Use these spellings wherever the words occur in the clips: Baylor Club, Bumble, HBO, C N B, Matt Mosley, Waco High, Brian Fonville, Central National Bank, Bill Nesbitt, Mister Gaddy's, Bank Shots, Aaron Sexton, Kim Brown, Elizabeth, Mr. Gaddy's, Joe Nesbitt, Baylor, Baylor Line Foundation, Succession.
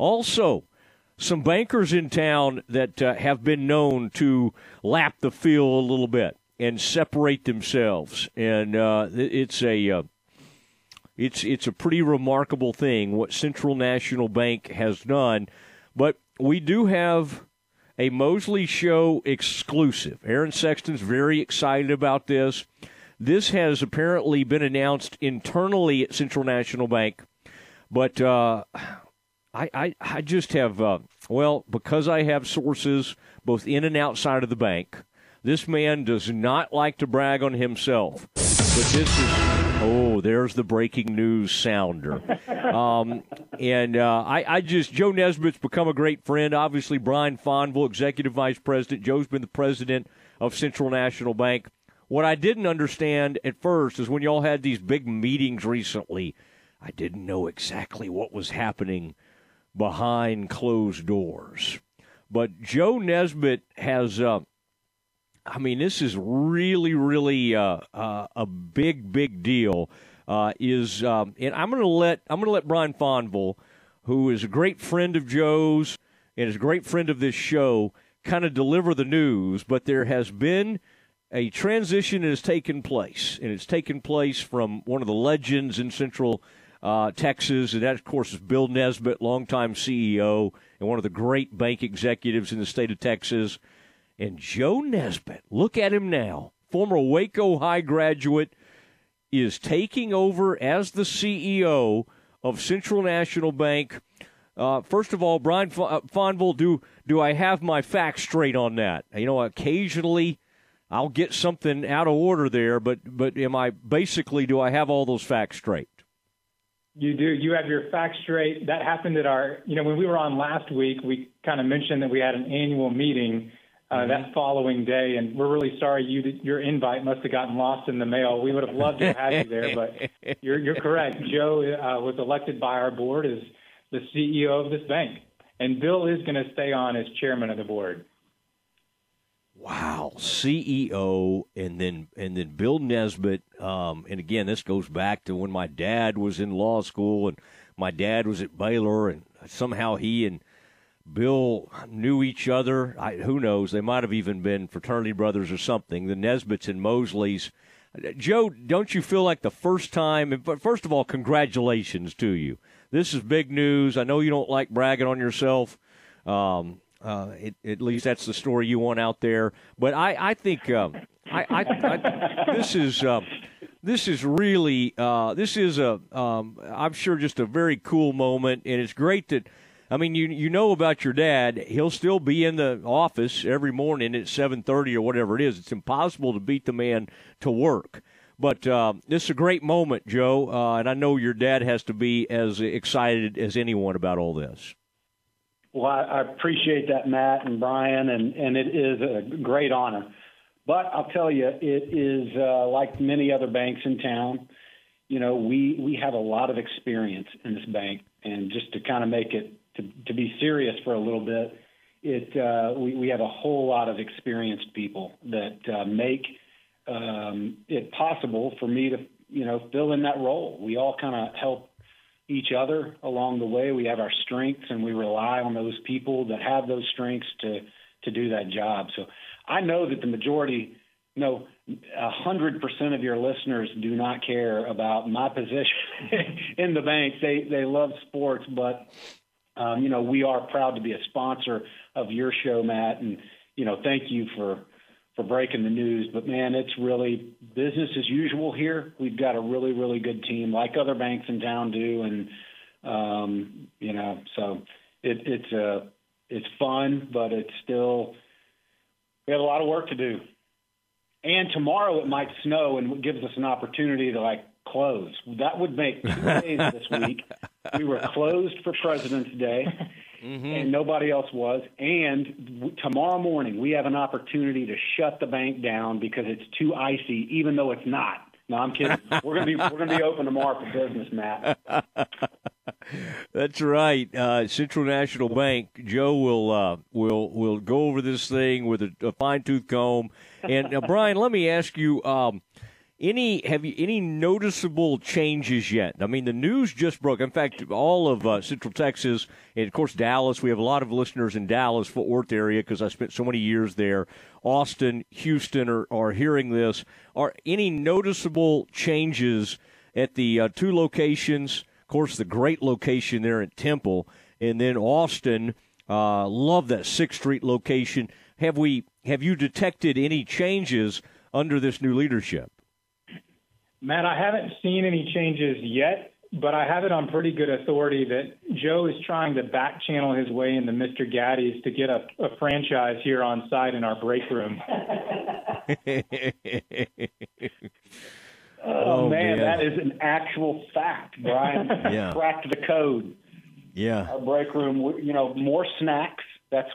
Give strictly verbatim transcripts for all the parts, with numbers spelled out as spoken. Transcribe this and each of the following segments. Also, some bankers in town that uh, have been known to lap the field a little bit and separate themselves. And uh, it's a uh, it's it's a pretty remarkable thing what Central National Bank has done. But we do have a Mosley Show exclusive. Aaron Sexton's very excited about this. This has apparently been announced internally at Central National Bank, but uh, I, I I just have, uh, well, because I have sources both in and outside of the bank, this man does not like to brag on himself. But this is, oh, there's the breaking news sounder. Um, and uh, I, I just, Joe Nesbitt's become a great friend. Obviously, Brian Fonville, Executive Vice President. Joe's been the president of Central National Bank. What I didn't understand at first is when y'all had these big meetings recently, I didn't know exactly what was happening behind closed doors. But Joe Nesbitt has, uh, I mean, this is really, really uh, uh, a big, big deal. Uh, is um, and I'm going to let I'm going to let Brian Fonville, who is a great friend of Joe's and is a great friend of this show, kind of deliver the news. But there has been a transition has taken place, and it's taken place from one of the legends in Central uh, Texas, and that, of course, is Bill Nesbitt, longtime C E O and one of the great bank executives in the state of Texas. And Joe Nesbitt, look at him now, former Waco High graduate, is taking over as the C E O of Central National Bank. Uh, first of all, Brian Fonville, do, do I have my facts straight on that? You know, occasionally I'll get something out of order there, but but am I basically, do I have all those facts straight? You do. You have your facts straight. That happened at our, you know, when we were on last week, we kind of mentioned that we had an annual meeting uh, mm-hmm. that following day, and we're really sorry you your invite must have gotten lost in the mail. We would have loved to have you there, but you're, you're correct. Joe uh, was elected by our board as the C E O of this bank, and Bill is going to stay on as chairman of the board. Wow, C E O, and then and then Bill Nesbitt, um, and again, this goes back to when my dad was in law school, and my dad was at Baylor, and somehow he and Bill knew each other. I, who knows? They might have even been fraternity brothers or something, the Nesbitts and Mosleys. Joe, don't you feel like the first time, but first of all, congratulations to you. This is big news. I know you don't like bragging on yourself. Um Uh, it, at least that's the story you want out there. But I, I think um, I, I, I, this is um, this is really uh, this is a um, I'm sure just a very cool moment, and it's great that I mean you you know about your dad. He'll still be in the office every morning at seven thirty or whatever it is. It's impossible to beat the man to work. But uh, this is a great moment, Joe, uh, and I know your dad has to be as excited as anyone about all this. Well, I appreciate that, Matt and Brian, and, and it is a great honor. But I'll tell you, it is uh, like many other banks in town. You know, we, we have a lot of experience in this bank, and just to kind of make it, to, to be serious for a little bit, it uh, we, we have a whole lot of experienced people that uh, make um, it possible for me to, you know, fill in that role. We all kind of help each other along the way. We have our strengths, and we rely on those people that have those strengths to, to do that job. So I know that the majority, you know, one hundred percent of your listeners do not care about my position in the bank. They, they love sports, but, um, you know, we are proud to be a sponsor of your show, Matt, and, you know, thank you for, for breaking the news. But, man, it's really business as usual here. We've got a really, really good team, like other banks in town do, and, um, you know, so it, it's uh, it's fun, but it's still – we have a lot of work to do. And tomorrow it might snow, and it gives us an opportunity to, like, close. That would make two days this week. We were closed for President's Day. Mm-hmm. And nobody else was. And tomorrow morning, we have an opportunity to shut the bank down because it's too icy, even though it's not. No, I'm kidding. We're gonna be we're gonna be open tomorrow for business, Matt. That's right. Uh, Central National Bank. Joe will uh, will will go over this thing with a, a fine tooth comb. And uh, Brian, let me ask you. Um, Any have you any noticeable changes yet? I mean, the news just broke. In fact, all of uh, Central Texas and, of course, Dallas. We have a lot of listeners in Dallas, Fort Worth area because I spent so many years there. Austin, Houston are, are hearing this. Are any noticeable changes at the uh, two locations? Of course, the great location there at Temple and then Austin. Uh, love that sixth Street location. Have we have you detected any changes under this new leadership? Matt, I haven't seen any changes yet, but I have it on pretty good authority that Joe is trying to back channel his way into Mister Gaddy's to get a, a franchise here on site in our break room. oh, oh man, man, that is an actual fact, Brian. Yeah. Cracked the code. Yeah. Our break room, you know, more snacks. That's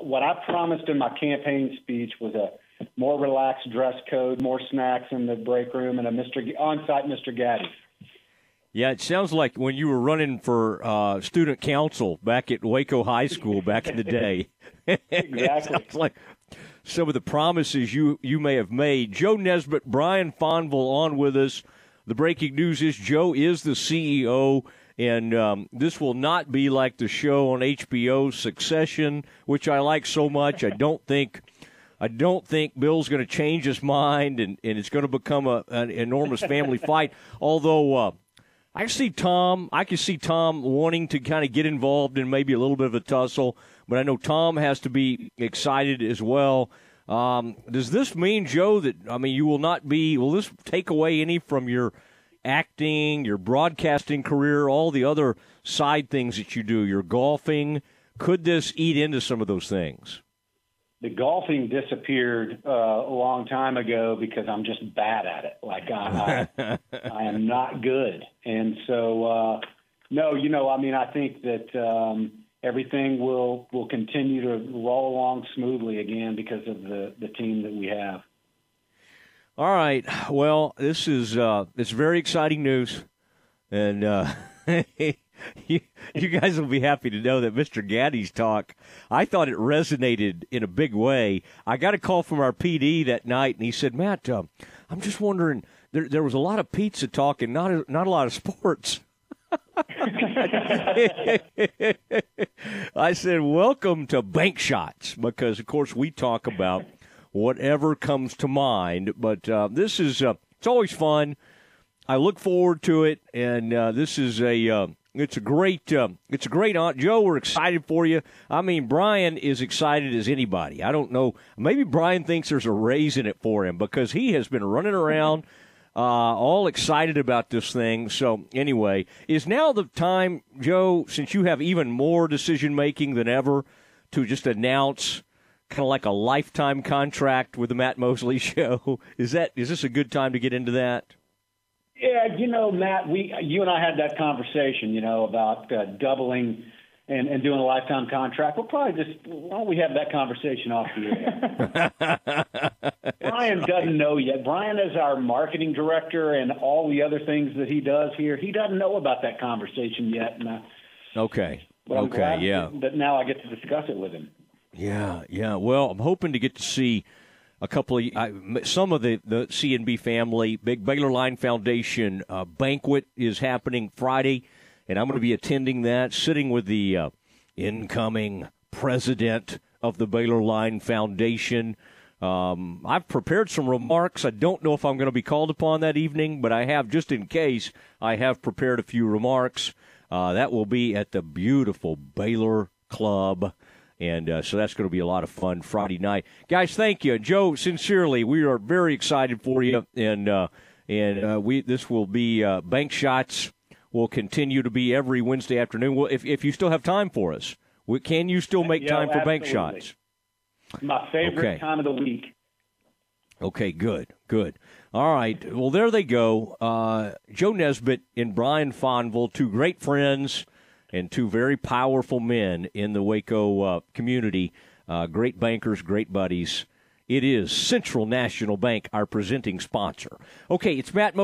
what I promised in my campaign speech was a more relaxed dress code, more snacks in the break room, and a Mister G- on-site Mister Gaddy's. Yeah, it sounds like when you were running for uh, student council back at Waco High School back in the day. Exactly. Like some of the promises you, you may have made. Joe Nesbitt, Brian Fonville on with us. The breaking news is Joe is the C E O, and um, this will not be like the show on H B O, Succession, which I like so much. I don't think... I don't think Bill's going to change his mind, and, and it's going to become a, an enormous family fight. Although uh, I see Tom, I can see Tom wanting to kind of get involved in maybe a little bit of a tussle, but I know Tom has to be excited as well. Um, does this mean, Joe, that I mean you will not be? Will this take away any from your acting, your broadcasting career, all the other side things that you do? Your golfing? Could this eat into some of those things? The golfing disappeared uh, a long time ago because I'm just bad at it. Like I, I, I am not good. And so, uh, no, you know, I mean, I think that um, everything will, will continue to roll along smoothly again because of the, the team that we have. All right. Well, this is uh, it's very exciting news. And uh, You, you guys will be happy to know that Mister Gaddy's talk, I thought it resonated in a big way. I got a call from our P D that night, and he said, Matt, uh, I'm just wondering, there, there was a lot of pizza talk and not a, not a lot of sports. I said, welcome to Bank Shots, because, of course, we talk about whatever comes to mind. But uh, this is uh, it's always fun. I look forward to it, and uh, this is a uh, – It's a great, uh, it's a great aunt. Joe, we're excited for you. I mean, Brian is excited as anybody. I don't know. Maybe Brian thinks there's a raise in it for him because he has been running around uh, all excited about this thing. So anyway, is now the time, Joe, since you have even more decision-making than ever, to just announce kind of like a lifetime contract with the Matt Mosley Show? Is that, is this a good time to get into that? Yeah, you know, Matt, we, you and I had that conversation, you know, about uh, doubling and, and doing a lifetime contract. We'll probably just, why don't we have that conversation off the air? Brian right. doesn't know yet. Brian is our marketing director and all the other things that he does here. He doesn't know about that conversation yet. And I, okay. But I'm okay, glad yeah. that now I get to discuss it with him. Yeah, yeah. Well, I'm hoping to get to see a couple of I, some of the, the C N B family. Big Baylor Line Foundation uh, banquet is happening Friday, and I'm going to be attending that, sitting with the uh, incoming president of the Baylor Line Foundation. Um, I've prepared some remarks. I don't know if I'm going to be called upon that evening, but I have, just in case, I have prepared a few remarks. Uh, that will be at the beautiful Baylor Club. And uh, so that's going to be a lot of fun Friday night. Guys, thank you. Joe, sincerely, we are very excited for you. And uh, and uh, we this will be uh, Bank Shots will continue to be every Wednesday afternoon. Well, if, if you still have time for us, we, can you still make time yeah, for absolutely. Bank Shots? My favorite okay. time of the week. Okay, good, good. All right. Well, there they go. Uh, Joe Nesbitt and Brian Fonville, two great friends. And two very powerful men in the Waco uh, community, uh, great bankers, great buddies. It is Central National Bank, our presenting sponsor. Okay, it's Matt Mo-